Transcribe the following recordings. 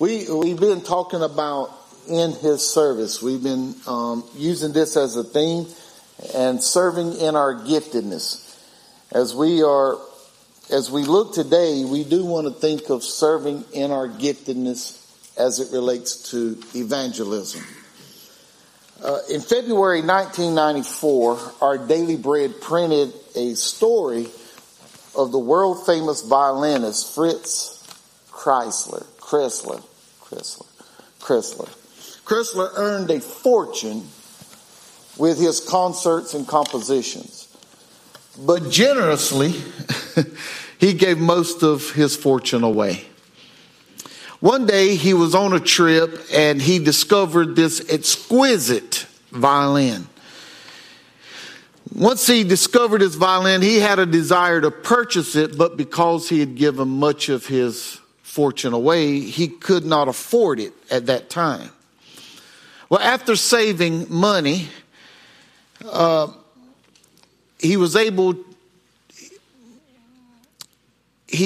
We've been talking about in His service. We've been using this as a theme and serving in our giftedness. As we look today, we do want to think of serving in our giftedness as it relates to evangelism. In February 1994, Our Daily Bread printed a story of the world-famous violinist Fritz Kreisler. Kreisler earned a fortune with his concerts and compositions. But generously, he gave most of his fortune away. One day he was on a trip and he discovered this exquisite violin. Once he discovered his violin, he had a desire to purchase it, but because he had given much of his fortune away, he could not afford it at that time. Well, after saving money, he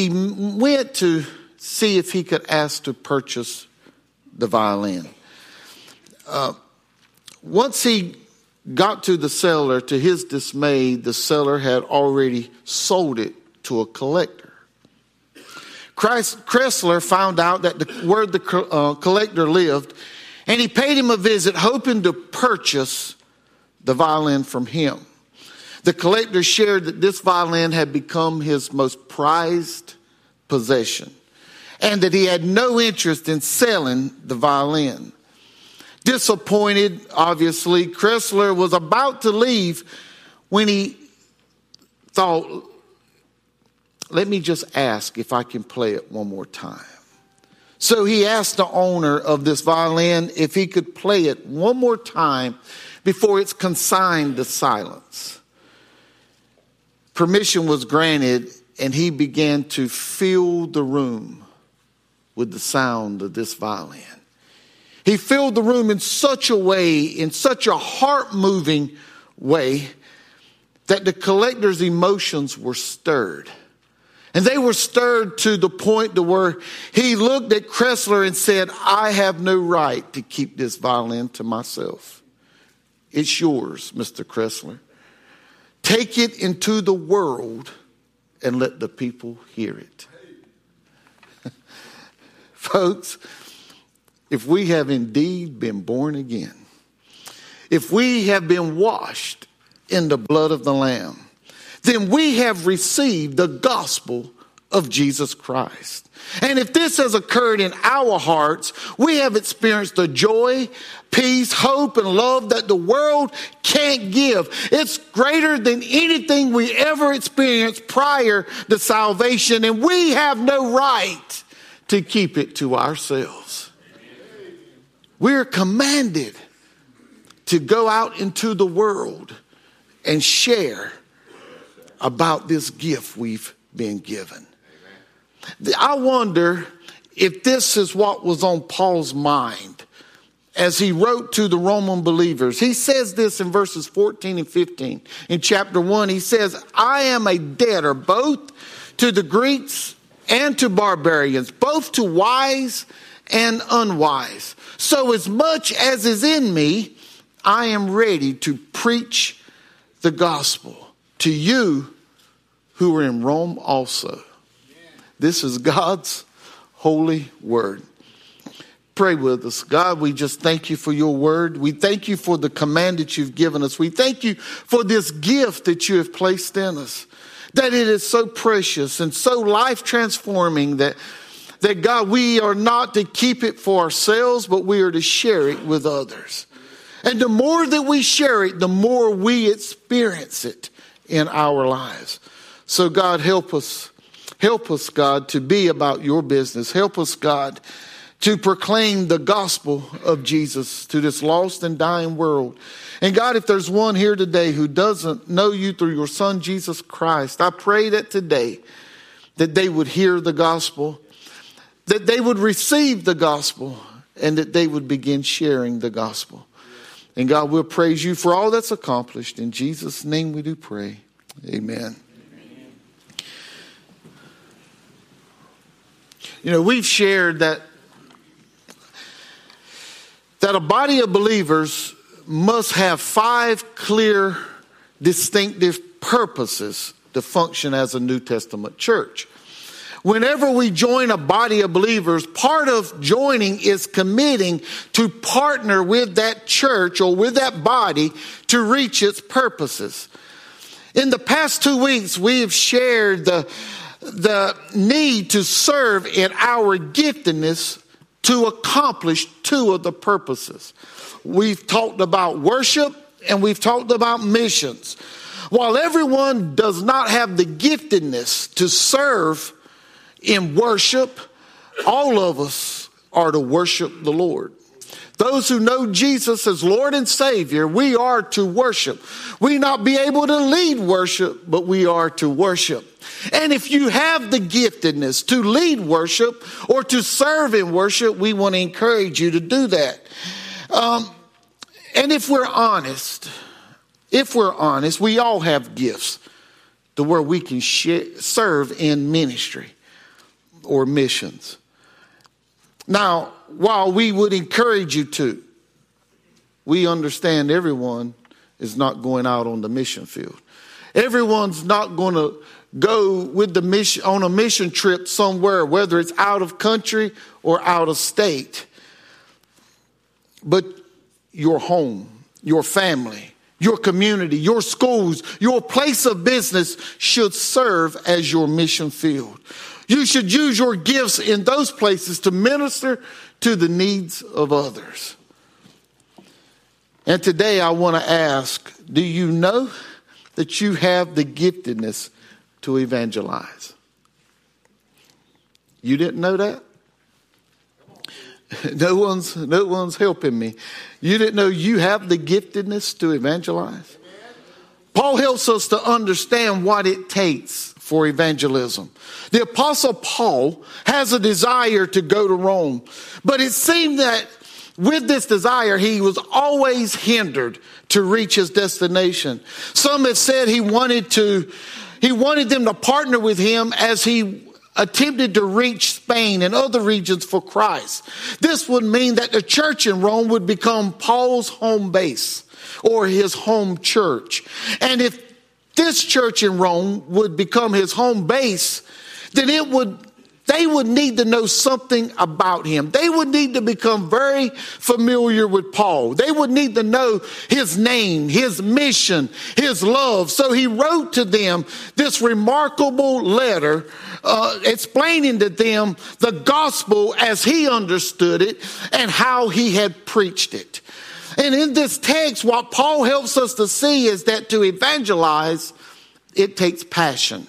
went to see if he could ask to purchase the violin. Once he got to the seller, to his dismay, the seller had already sold it to a collector. Kreisler found out that where the collector lived, and he paid him a visit, hoping to purchase the violin from him. The collector shared that this violin had become his most prized possession and that he had no interest in selling the violin. Disappointed, obviously, Kreisler was about to leave when he thought, let me just ask if I can play it one more time. So he asked the owner of this violin if he could play it one more time before it's consigned to silence. Permission was granted, and he began to fill the room with the sound of this violin. He filled the room in such a way, in such a heart-moving way, that the collector's emotions were stirred. And they were stirred to the point to where he looked at Kreisler and said, I have no right to keep this violin to myself. It's yours, Mr. Kreisler. Take it into the world and let the people hear it. Folks, if we have indeed been born again, if we have been washed in the blood of the Lamb, then we have received the gospel of Jesus Christ. And if this has occurred in our hearts, we have experienced the joy, peace, hope, and love that the world can't give. It's greater than anything we ever experienced prior to salvation, and we have no right to keep it to ourselves. We're commanded to go out into the world and share about this gift we've been given. I wonder if this is what was on Paul's mind as he wrote to the Roman believers. He says this in verses 14 and 15. In chapter 1, he says, I am a debtor both to the Greeks and to barbarians, both to wise and unwise. So as much as is in me, I am ready to preach the gospel to you who are in Rome also. This is God's holy word. Pray with us. God, we just thank you for your word. We thank you for the command that you've given us. We thank you for this gift that you have placed in us, that it is so precious and so life-transforming that God, we are not to keep it for ourselves, but we are to share it with others. And the more that we share it, the more we experience it in our lives. So God, help us. Help us, God, to be about your business. Help us, God, to proclaim the gospel of Jesus to this lost and dying world. And God, if there's one here today who doesn't know you through your son, Jesus Christ, I pray that today that they would hear the gospel, that they would receive the gospel, and that they would begin sharing the gospel. And God, we'll praise you for all that's accomplished. In Jesus' name we do pray. Amen. You know, we've shared that that a body of believers must have 5 clear, distinctive purposes to function as a New Testament church. Whenever we join a body of believers, part of joining is committing to partner with that church or with that body to reach its purposes. In the past 2 weeks, we have shared the need to serve in our giftedness to accomplish 2 of the purposes. We've talked about worship and we've talked about missions. While everyone does not have the giftedness to serve in worship, all of us are to worship the Lord. Those who know Jesus as Lord and Savior, we are to worship. We not be able to lead worship, but we are to worship. And if you have the giftedness to lead worship or to serve in worship, we want to encourage you to do that. And if we're honest, we all have gifts to where we can serve in ministry or missions. Now, while we would encourage you to, we understand everyone is not going out on the mission field. Everyone's not going to go with the mission on a mission trip somewhere, whether it's out of country or out of state. But your home, your family, your community, your schools, your place of business should serve as your mission field. You should use your gifts in those places to minister to the needs of others. And today I want to ask, do you know that you have the giftedness to evangelize? You didn't know that? No one's helping me. You didn't know you have the giftedness to evangelize? Paul helps us to understand what it takes for evangelism. The Apostle Paul has a desire to go to Rome, but it seemed that with this desire, he was always hindered to reach his destination. Some have said he wanted them to partner with him as he attempted to reach Spain and other regions for Christ. This would mean that the church in Rome would become Paul's home base or his home church. And if this church in Rome would become his home base, then they would need to know something about him. They would need to become very familiar with Paul. They would need to know his name, his mission, his love. So he wrote to them this remarkable letter explaining to them the gospel as he understood it and how he had preached it. And in this text, what Paul helps us to see is that to evangelize, it takes passion.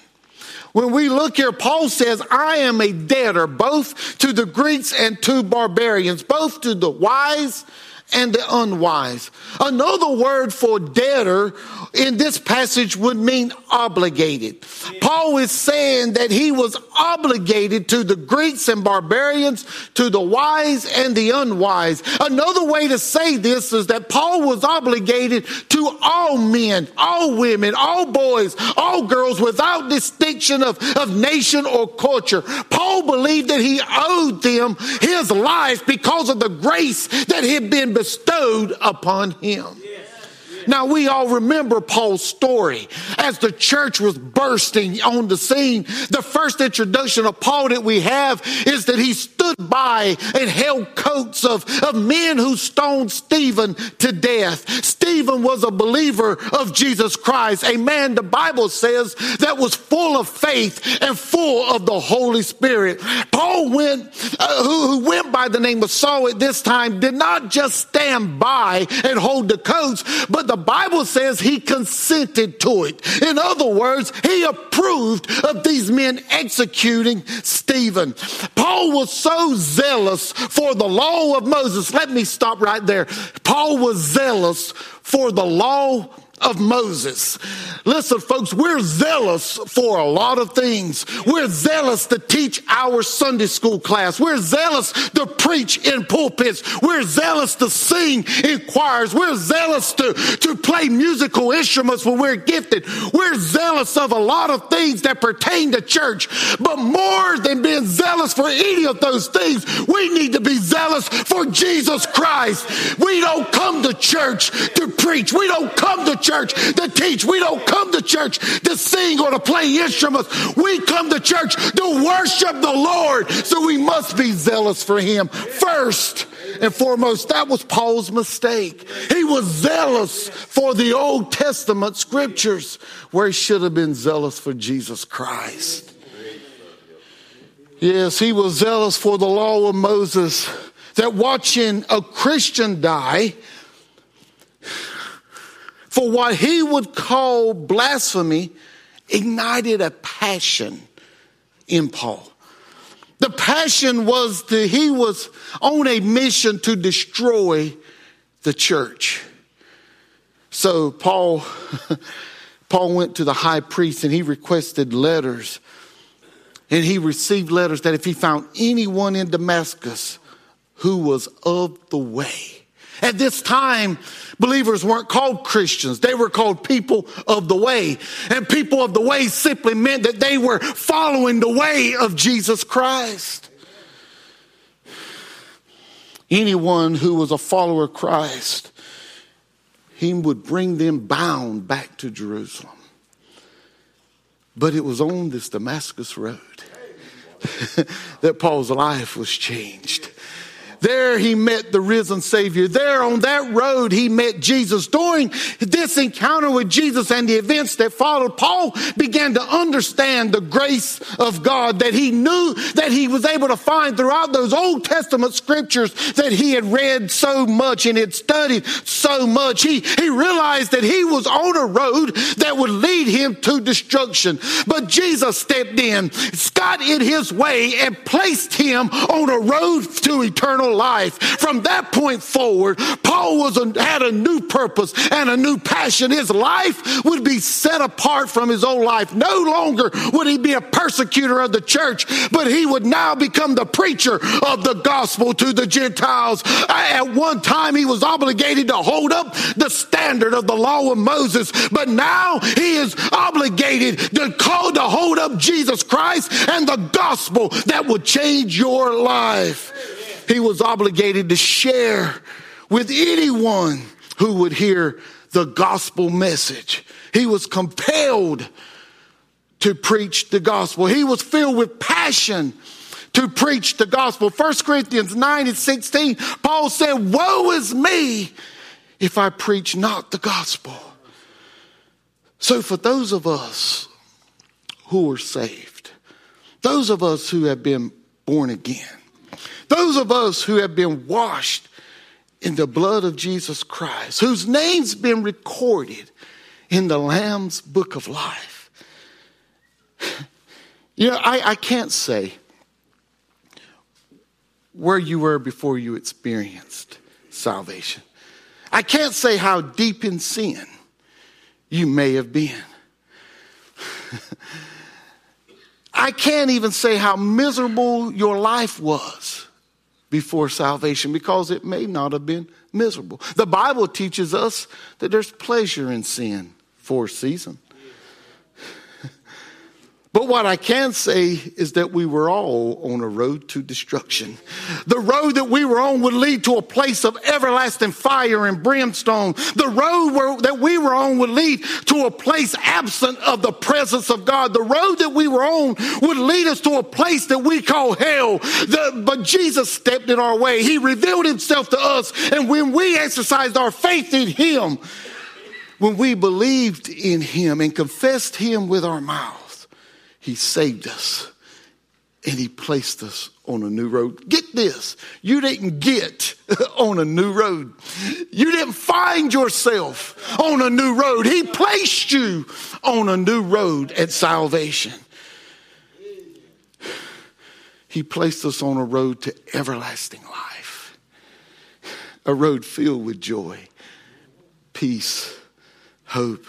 When we look here, Paul says, I am a debtor both to the Greeks and to barbarians, both to the wise and the unwise. Another word for debtor in this passage would mean obligated. Paul is saying that he was obligated to the Greeks and barbarians, to the wise and the unwise. Another way to say this is that Paul was obligated to all men, all women, all boys, all girls, without distinction of nation or culture. Paul believed that he owed them his life because of the grace that had been bestowed upon him. Now, we all remember Paul's story. As the church was bursting on the scene, the first introduction of Paul that we have is that he stood by and held coats of men who stoned Stephen to death. Stephen was a believer of Jesus Christ, a man, the Bible says, that was full of faith and full of the Holy Spirit. Paul, who went by the name of Saul at this time, did not just stand by and hold the coats, but the Bible says he consented to it. In other words, he approved of these men executing Stephen. Paul was so zealous for the law of Moses. Let me stop right there. Paul was zealous for the law of Moses. Listen, folks, we're zealous for a lot of things. We're zealous to teach our Sunday school class. We're zealous to preach in pulpits. We're zealous to sing in choirs. We're zealous to play musical instruments when we're gifted. We're zealous of a lot of things that pertain to church. But more than being zealous for any of those things, we need to be zealous for Jesus Christ. We don't come to church to preach. We don't come to church to teach. We don't come to church to sing or to play instruments. We come to church to worship the Lord. So we must be zealous for him first and foremost. That was Paul's mistake. He was zealous for the Old Testament scriptures where he should have been zealous for Jesus Christ. Yes, he was zealous for the law of Moses, that watching a Christian die for what he would call blasphemy ignited a passion in Paul. The passion was that he was on a mission to destroy the church. So Paul went to the high priest and he requested letters. And he received letters that if he found anyone in Damascus who was of the way. At this time, believers weren't called Christians. They were called people of the way. And people of the way simply meant that they were following the way of Jesus Christ. Anyone who was a follower of Christ, he would bring them bound back to Jerusalem. But it was on this Damascus road that Paul's life was changed. There he met the risen Savior. There on that road he met Jesus. During this encounter with Jesus and the events that followed, Paul began to understand the grace of God that he knew that he was able to find throughout those Old Testament scriptures that he had read so much and had studied so much. He realized that he was on a road that would lead him to destruction. But Jesus stepped in, got in his way, and placed him on a road to eternal life. From that point forward, Paul had a new purpose and a new passion. His life would be set apart from his old life. No longer would he be a persecutor of the church, but he would now become the preacher of the gospel to the Gentiles. At one time, he was obligated to hold up the standard of the law of Moses, but now he is obligated to call to hold up Jesus Christ and the gospel that will change your life. He was obligated to share with anyone who would hear the gospel message. He was compelled to preach the gospel. He was filled with passion to preach the gospel. 1 Corinthians 9:16, Paul said, "Woe is me if I preach not the gospel." So for those of us who are saved, those of us who have been born again, those of us who have been washed in the blood of Jesus Christ, whose name's been recorded in the Lamb's book of life. You know, I can't say where you were before you experienced salvation. I can't say how deep in sin you may have been. I can't even say how miserable your life was before salvation, because it may not have been miserable. The Bible teaches us that there's pleasure in sin for a season. But what I can say is that we were all on a road to destruction. The road that we were on would lead to a place of everlasting fire and brimstone. The road that we were on would lead to a place absent of the presence of God. The road that we were on would lead us to a place that we call hell. But Jesus stepped in our way. He revealed himself to us. And when we exercised our faith in him, when we believed in him and confessed him with our mouth, he saved us and he placed us on a new road. Get this. You didn't get on a new road. You didn't find yourself on a new road. He placed you on a new road at salvation. He placed us on a road to everlasting life, a road filled with joy, peace, hope,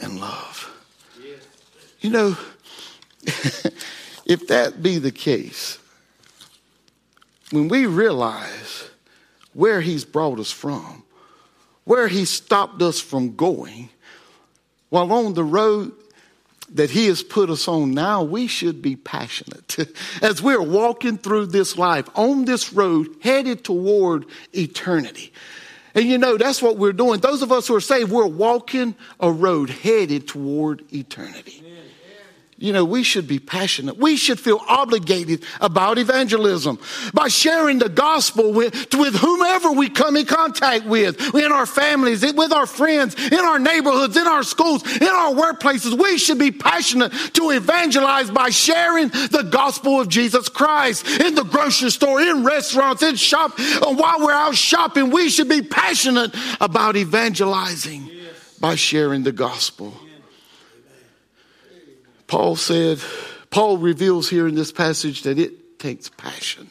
and love. You know, if that be the case, when we realize where he's brought us from, where he stopped us from going, while on the road that he has put us on now, we should be passionate. As we're walking through this life, on this road, headed toward eternity. And you know, that's what we're doing. Those of us who are saved, we're walking a road headed toward eternity. Amen. You know, we should be passionate. We should feel obligated about evangelism by sharing the gospel with whomever we come in contact with, in our families, with our friends, in our neighborhoods, in our schools, in our workplaces. We should be passionate to evangelize by sharing the gospel of Jesus Christ in the grocery store, in restaurants, in shop. While we're out shopping, we should be passionate about evangelizing by sharing the gospel. Paul reveals here in this passage that it takes passion.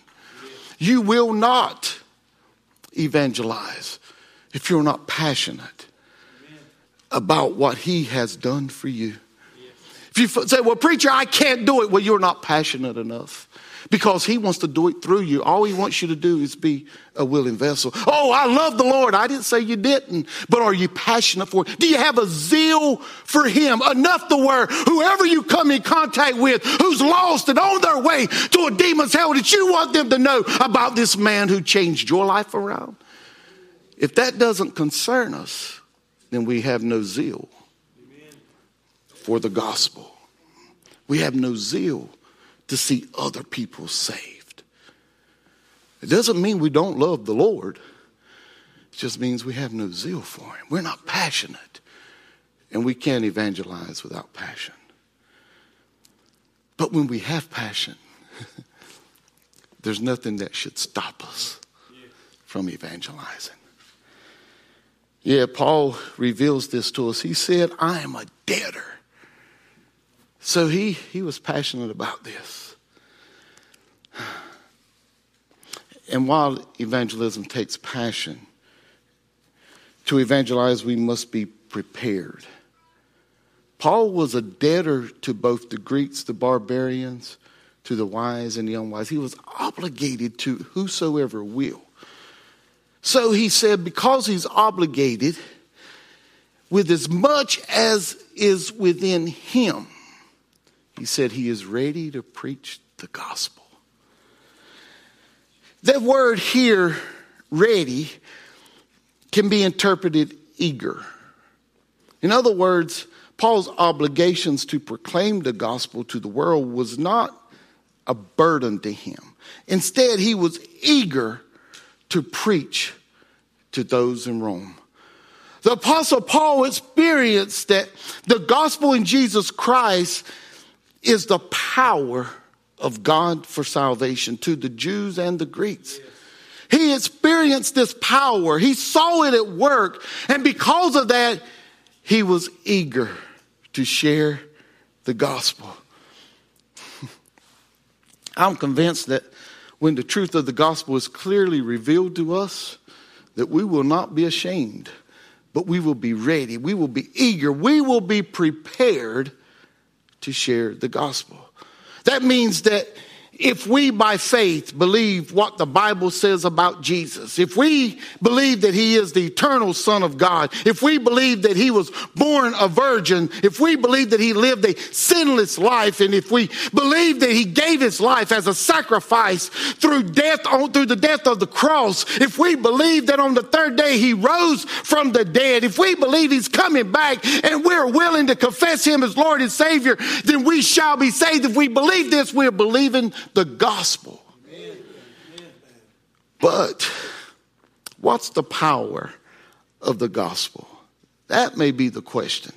You will not evangelize if you're not passionate about what he has done for you. If you say, well, preacher, I can't do it. Well, you're not passionate enough, because he wants to do it through you. All he wants you to do is be a willing vessel. Oh, I love the Lord. I didn't say you didn't, but are you passionate for it? Do you have a zeal for him enough to where whoever you come in contact with, who's lost and on their way to a demon's hell, that you want them to know about this man who changed your life around? If that doesn't concern us, then we have no zeal for the gospel. We have no zeal to see other people saved. It doesn't mean we don't love the Lord. It just means we have no zeal for him. We're not passionate. And we can't evangelize without passion. But when we have passion, there's nothing that should stop us from evangelizing. Yeah, Paul reveals this to us. He said, I am a debtor. So he was passionate about this. And while evangelism takes passion, to evangelize we must be prepared. Paul was a debtor to both the Greeks, the barbarians, to the wise and the unwise. He was obligated to whosoever will. So he said, because he's obligated, with as much as is within him, he said he is ready to preach the gospel. That word here, ready, can be interpreted eager. In other words, Paul's obligations to proclaim the gospel to the world was not a burden to him. Instead, he was eager to preach to those in Rome. The Apostle Paul experienced that the gospel in Jesus Christ is the power of God for salvation to the Jews and the Greeks. He experienced this power. He saw it at work. And because of that, he was eager to share the gospel. I'm convinced that when the truth of the gospel is clearly revealed to us, that we will not be ashamed, but we will be ready. We will be eager. We will be prepared to share the gospel. That means that if we by faith believe what the Bible says about Jesus, if we believe that he is the eternal Son of God, if we believe that he was born a virgin, if we believe that he lived a sinless life, and if we believe that he gave his life as a sacrifice through the death of the cross, if we believe that on the third day he rose from the dead, if we believe he's coming back and we're willing to confess him as Lord and Savior, then we shall be saved. If we believe this, we're believing the gospel. Amen. But what's the power of the gospel? That may be the question.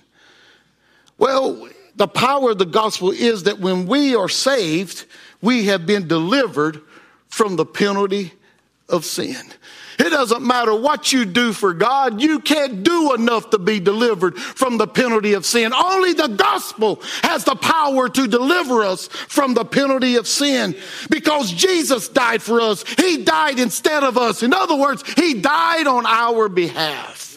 Well, the power of the gospel is that when we are saved, we have been delivered from the penalty of sin. It doesn't matter what you do for God. You can't do enough to be delivered from the penalty of sin. Only the gospel has the power to deliver us from the penalty of sin, because Jesus died for us. He died instead of us. In other words, he died on our behalf.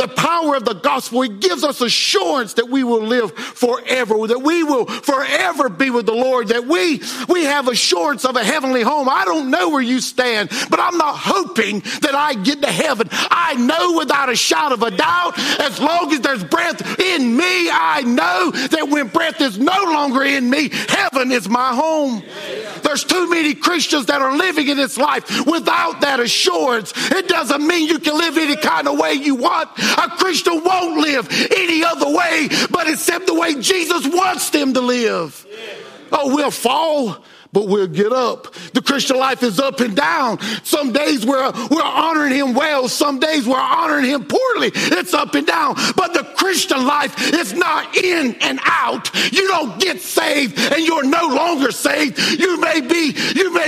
the power of the gospel, it gives us assurance that we will live forever, that we will forever be with the Lord, that we have assurance of a heavenly home. I don't know where you stand, but I'm not hoping that I get to heaven. I know without a shadow of a doubt, as long as there's breath in me, I know that when breath is no longer in me, heaven is my home. There's too many Christians that are living in this life without that assurance. It doesn't mean you can live any kind of way you want. A Christian won't live any other way but except the way Jesus wants them to live. Oh, we'll fall, but we'll get up. The Christian life is up and down. Some days we're honoring him well. Some days we're honoring him poorly. It's up and down. But the Christian life is not in and out. You don't get saved and you're no longer saved. You may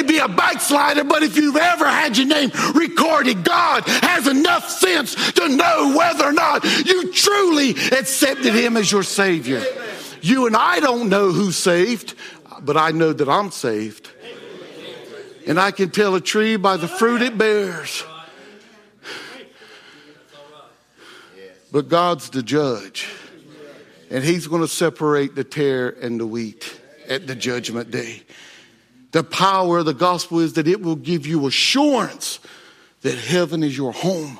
be a backslider, but if you've ever had your name recorded, God has enough sense to know whether or not you truly accepted him as your Savior. You and I don't know who's saved, but I know that I'm saved. And I can tell a tree by the fruit it bears. But God's the judge. And he's going to separate the tare and the wheat at the judgment day. The power of the gospel is that it will give you assurance that heaven is your home.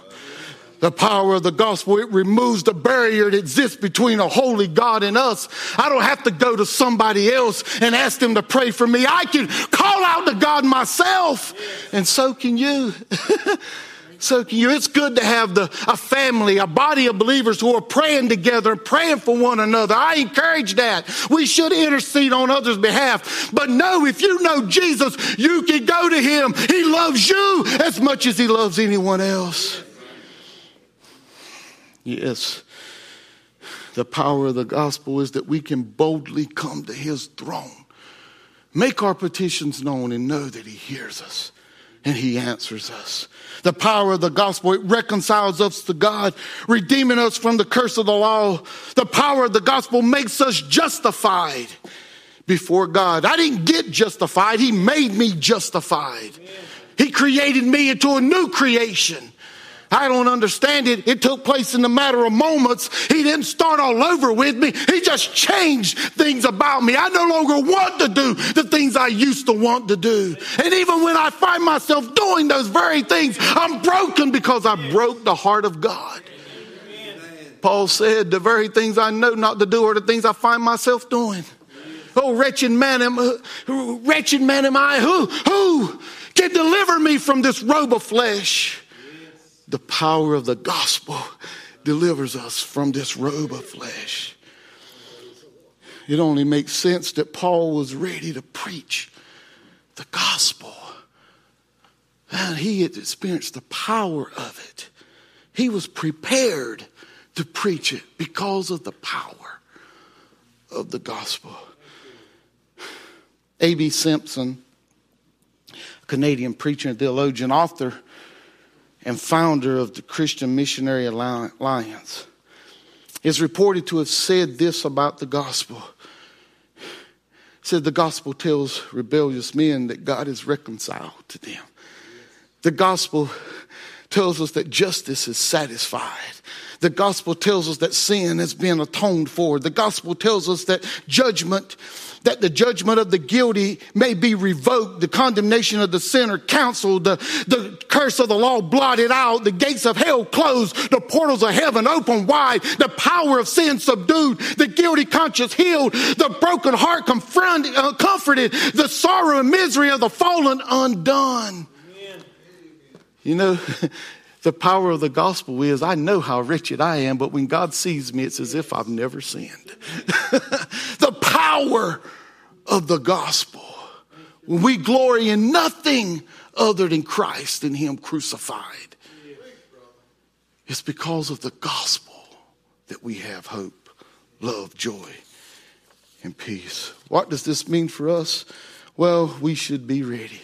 The power of the gospel, it removes the barrier that exists between a holy God and us. I don't have to go to somebody else and ask them to pray for me. I can call out to God myself, and so can you. So can you. It's good to have a family, a body of believers who are praying together, praying for one another. I encourage that. We should intercede on others' behalf. But no, if you know Jesus, you can go to him. He loves you as much as he loves anyone else. Yes, the power of the gospel is that we can boldly come to his throne, make our petitions known, and know that he hears us and he answers us. The power of the gospel, it reconciles us to God, redeeming us from the curse of the law. The power of the gospel makes us justified before God. I didn't get justified. He made me justified. He created me into a new creation. I don't understand it. It took place in a matter of moments. He didn't start all over with me. He just changed things about me. I no longer want to do the things I used to want to do. And even when I find myself doing those very things, I'm broken because I broke the heart of God. Paul said, the very things I know not to do are the things I find myself doing. Oh, wretched man am I, who can deliver me from this robe of flesh? The power of the gospel delivers us from this robe of flesh. It only makes sense that Paul was ready to preach the gospel. And he had experienced the power of it. He was prepared to preach it because of the power of the gospel. A.B. Simpson, a Canadian preacher and theologian, author, and founder of the Christian Missionary Alliance, is reported to have said this about the gospel. He said, the gospel tells rebellious men that God is reconciled to them. The gospel tells us that justice is satisfied. The gospel tells us that sin has been atoned for. The gospel tells us that the judgment of the guilty may be revoked, the condemnation of the sinner counseled, the curse of the law blotted out, the gates of hell closed, the portals of heaven open wide, the power of sin subdued, the guilty conscience healed, the broken heart comforted, the sorrow and misery of the fallen undone. Amen. You know, the power of the gospel is, I know how wretched I am, but when God sees me, it's as if I've never sinned. The power of the gospel. We glory in nothing other than Christ and him crucified. It's because of the gospel that we have hope, love, joy, and peace. What does this mean for us? Well, we should be ready.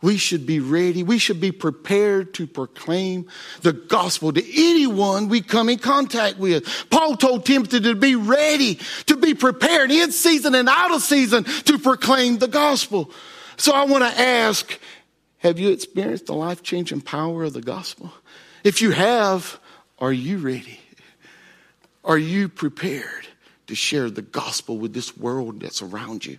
We should be ready. We should be prepared to proclaim the gospel to anyone we come in contact with. Paul told Timothy to be ready, to be prepared in season and out of season to proclaim the gospel. So I want to ask, have you experienced the life-changing power of the gospel? If you have, Are you ready? Are you prepared to share the gospel with this world that's around you?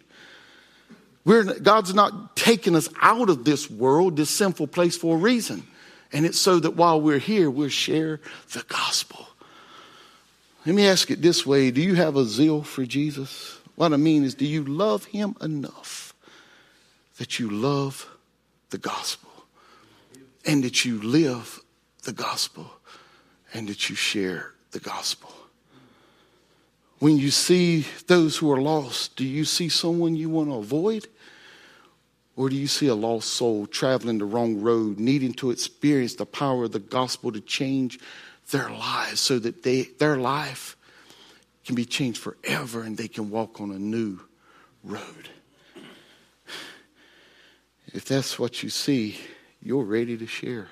God's not taking us out of this world, this sinful place, for a reason. And it's so that while we're here, we'll share the gospel. Let me ask it this way. Do you have a zeal for Jesus? What I mean is, do you love him enough that you love the gospel, and that you live the gospel, and that you share the gospel? When you see those who are lost, do you see someone you want to avoid? Or do you see a lost soul traveling the wrong road, needing to experience the power of the gospel to change their lives so that their life can be changed forever and they can walk on a new road? If that's what you see, you're ready to share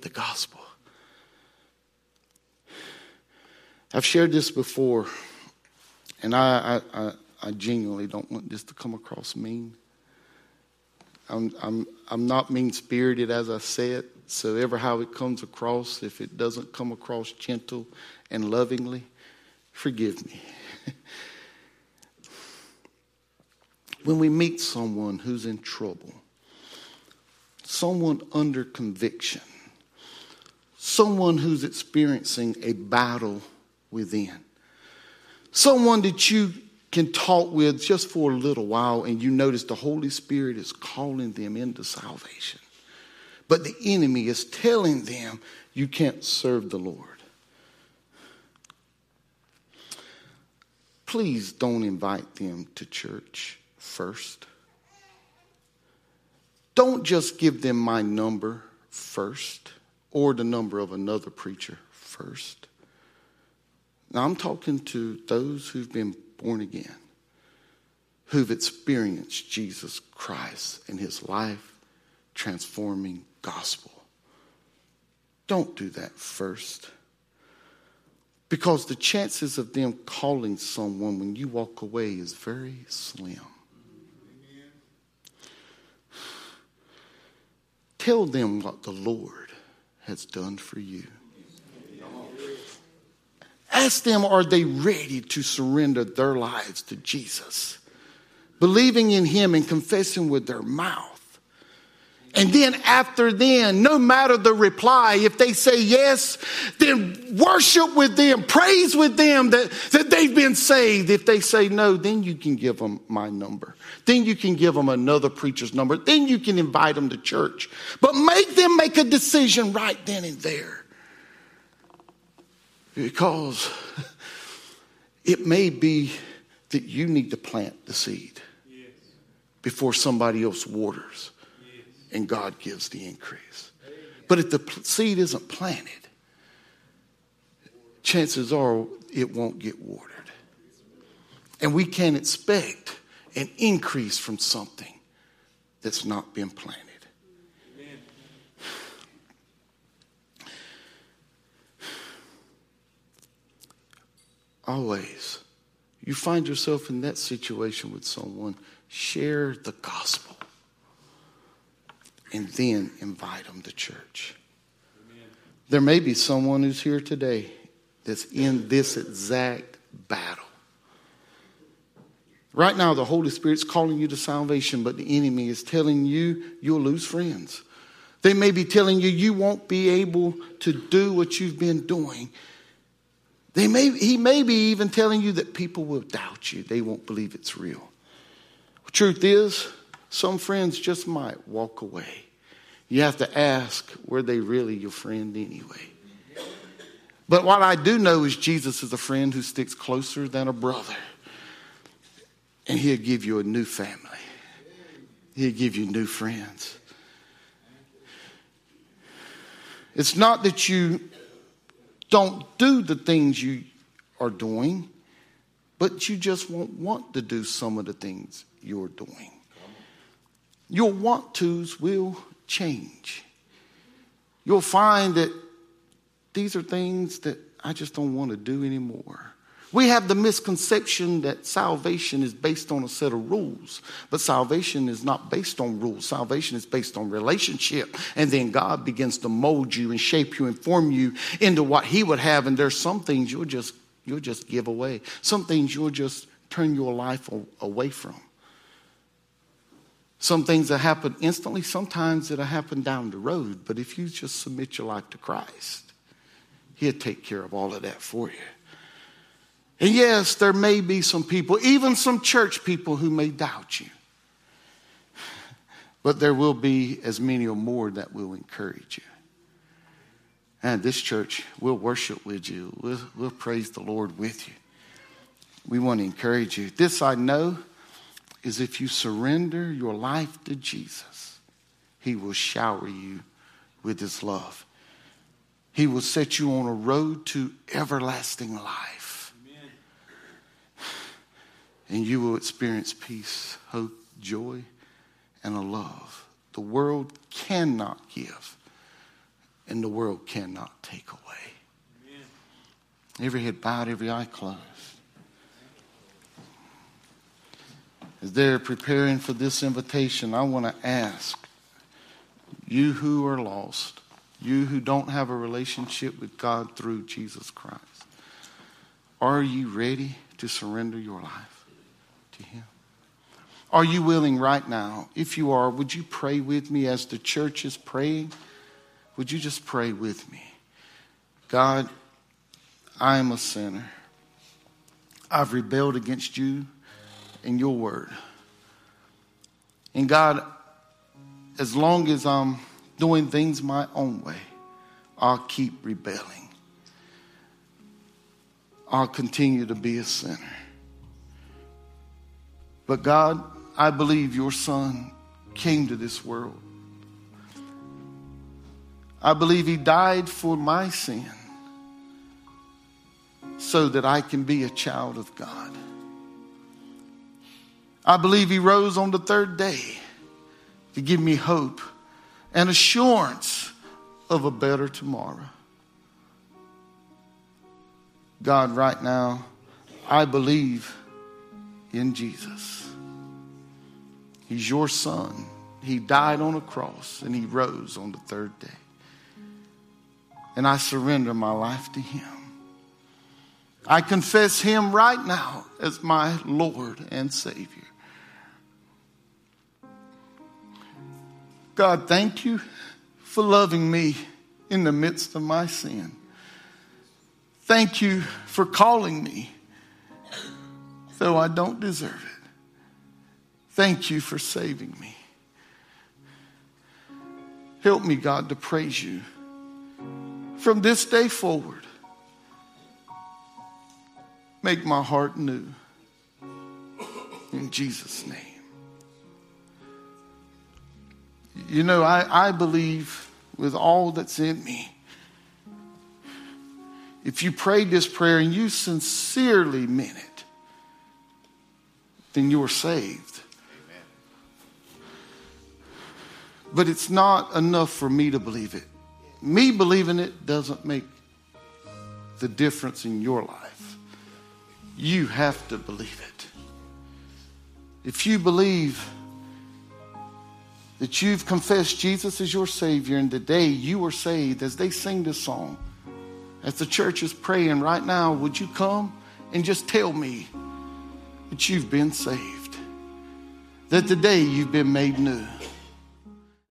the gospel. I've shared this before, and I genuinely don't want this to come across mean. I'm not mean-spirited, as I said, so ever how it comes across, if it doesn't come across gentle and lovingly, forgive me. When we meet someone who's in trouble, someone under conviction, someone who's experiencing a battle within, someone that you can talk with just for a little while and you notice the Holy Spirit is calling them into salvation, but the enemy is telling them you can't serve the Lord. Please don't invite them to church first. Don't just give them my number first or the number of another preacher first. Now, I'm talking to those who've been born again, who've experienced Jesus Christ and his life-transforming gospel. Don't do that first, because the chances of them calling someone when you walk away is very slim. Amen. Tell them what the Lord has done for you. Ask them, are they ready to surrender their lives to Jesus, believing in him and confessing with their mouth? And then after then, no matter the reply, if they say yes, then worship with them, praise with them that they've been saved. If they say no, then you can give them my number. Then you can give them another preacher's number. Then you can invite them to church. But make them make a decision right then and there. Because it may be that you need to plant the seed before somebody else waters and God gives the increase. But if the seed isn't planted, chances are it won't get watered. And we can't expect an increase from something that's not been planted. Always, you find yourself in that situation with someone, share the gospel and then invite them to church. Amen. There may be someone who's here today that's in this exact battle. Right now, the Holy Spirit's calling you to salvation, but the enemy is telling you you'll lose friends. They may be telling you you won't be able to do what you've been doing. He may be even telling you that people will doubt you. They won't believe it's real. The truth is, some friends just might walk away. You have to ask, were they really your friend anyway? But what I do know is Jesus is a friend who sticks closer than a brother. And he'll give you a new family. He'll give you new friends. It's not that you don't do the things you are doing, but you just won't want to do some of the things you're doing. Your want tos will change. You'll find that these are things that I just don't want to do anymore. We have the misconception that salvation is based on a set of rules, but salvation is not based on rules. Salvation is based on relationship, and then God begins to mold you and shape you and form you into what he would have, and there's some things you'll just give away. Some things you'll just turn your life away from. Some things that happen instantly, sometimes that'll happen down the road, but if you just submit your life to Christ, he'll take care of all of that for you. And yes, there may be some people, even some church people, who may doubt you. But there will be as many or more that will encourage you. And this church, we'll worship with you. We'll praise the Lord with you. We want to encourage you. This I know is if you surrender your life to Jesus, he will shower you with his love. He will set you on a road to everlasting life. And you will experience peace, hope, joy, and a love the world cannot give and the world cannot take away. Amen. Every head bowed, every eye closed. As they're preparing for this invitation, I want to ask you who are lost, you who don't have a relationship with God through Jesus Christ, are you ready to surrender your life to him? Are you willing right now? If you are, would you pray with me as the church is praying? Would you just pray with me? God, I am a sinner. I've rebelled against you and your word. And God, as long as I'm doing things my own way, I'll keep rebelling. I'll continue to be a sinner. But God, I believe your son came to this world. I believe he died for my sin so that I can be a child of God. I believe he rose on the third day to give me hope and assurance of a better tomorrow. God, right now, I believe in Jesus. He's your son. He died on a cross and he rose on the third day. And I surrender my life to him. I confess him right now as my Lord and Savior. God, thank you for loving me in the midst of my sin. Thank you for calling me, though I don't deserve it. Thank you for saving me. Help me, God, to praise you from this day forward. Make my heart new. In Jesus' name. You know, I believe with all that's in me, if you prayed this prayer and you sincerely meant it, then you are saved. Amen. But it's not enough for me to believe it. Me believing it doesn't make the difference in your life. You have to believe it. If you believe that you've confessed Jesus as your Savior and today you are saved, as they sing this song, as the church is praying right now, would you come and just tell me that you've been saved, that today you've been made new?